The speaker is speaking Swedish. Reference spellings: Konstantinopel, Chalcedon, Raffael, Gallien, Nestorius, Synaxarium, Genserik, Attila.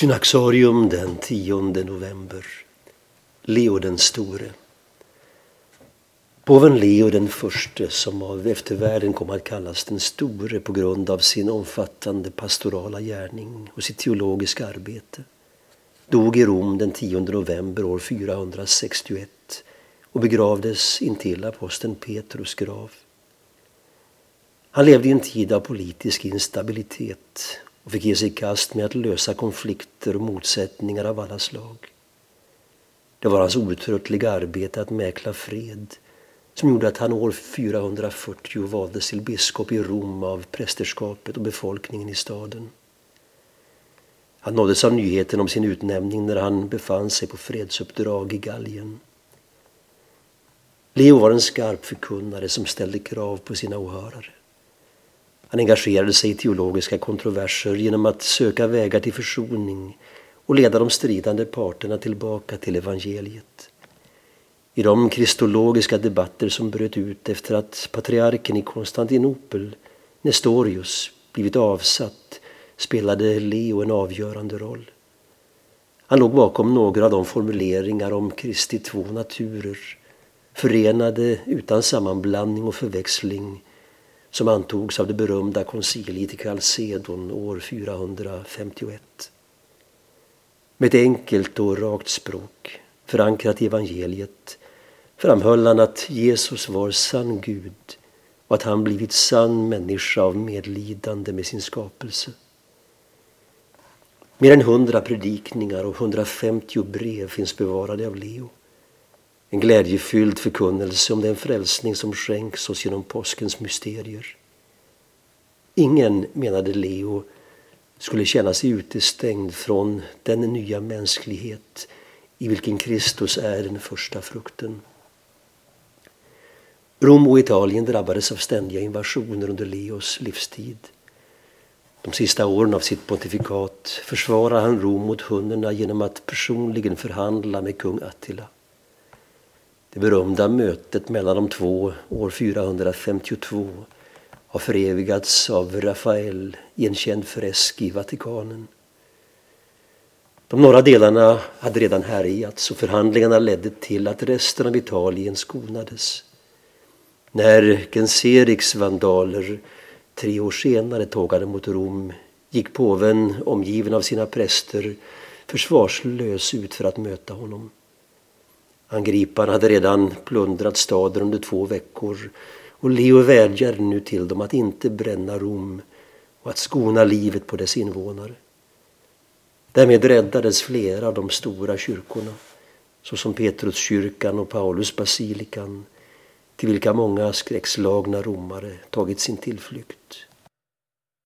Synaxarium den 10 november. Leo den store. Påven Leo den förste, som av eftervärlden kom att kallas den store på grund av sin omfattande pastorala gärning och sitt teologiska arbete, dog i Rom den 10 november år 461 och begravdes intill aposteln Petrus grav. Han levde i en tid av politisk instabilitet och fick ge sig i kast med att lösa konflikter och motsättningar av alla slag. Det var hans outtröttliga arbete att mäkla fred som gjorde att han år 440 valdes till biskop i Rom av prästerskapet och befolkningen i staden. Han nåddes av nyheten om sin utnämning när han befann sig på fredsuppdrag i Gallien. Leo var en skarp förkunnare som ställde krav på sina åhörare. Han engagerade sig i teologiska kontroverser genom att söka vägar till försoning och leda de stridande parterna tillbaka till evangeliet. I de kristologiska debatter som bröt ut efter att patriarken i Konstantinopel, Nestorius, blivit avsatt spelade Leo en avgörande roll. Han låg bakom några av de formuleringar om Kristi två naturer, förenade utan sammanblandning och förväxling, som antogs av det berömda konciliet i Chalcedon år 451. Med ett enkelt och rakt språk, förankrat i evangeliet, framhöll han att Jesus var sann Gud och att han blivit sann människa av medlidande med sin skapelse. Mer än 100 predikningar och 150 brev finns bevarade av Leo. En glädjefylld förkunnelse om den frälsning som skänks oss genom påskens mysterier. Ingen, menade Leo, skulle känna sig utestängd från den nya mänsklighet i vilken Kristus är den första frukten. Rom och Italien drabbades av ständiga invasioner under Leos livstid. De sista åren av sitt pontifikat försvarade han Rom mot hunnerna genom att personligen förhandla med kung Attila. Det berömda mötet mellan de två år 452 har förevigats av Raffael i en känd fresk i Vatikanen. De norra delarna hade redan härjats och förhandlingarna ledde till att resten av Italien skonades. När Genseriks vandaler 3 år senare tågade mot Rom gick påven, omgiven av sina präster, försvarslös ut för att möta honom. Angriparen hade redan plundrat staden under 2 veckor och Leo vädjade nu till dem att inte bränna Rom och att skona livet på dess invånare. Därmed räddades flera av de stora kyrkorna, såsom Petruskyrkan och Paulusbasilikan, till vilka många skräckslagna romare tagit sin tillflykt.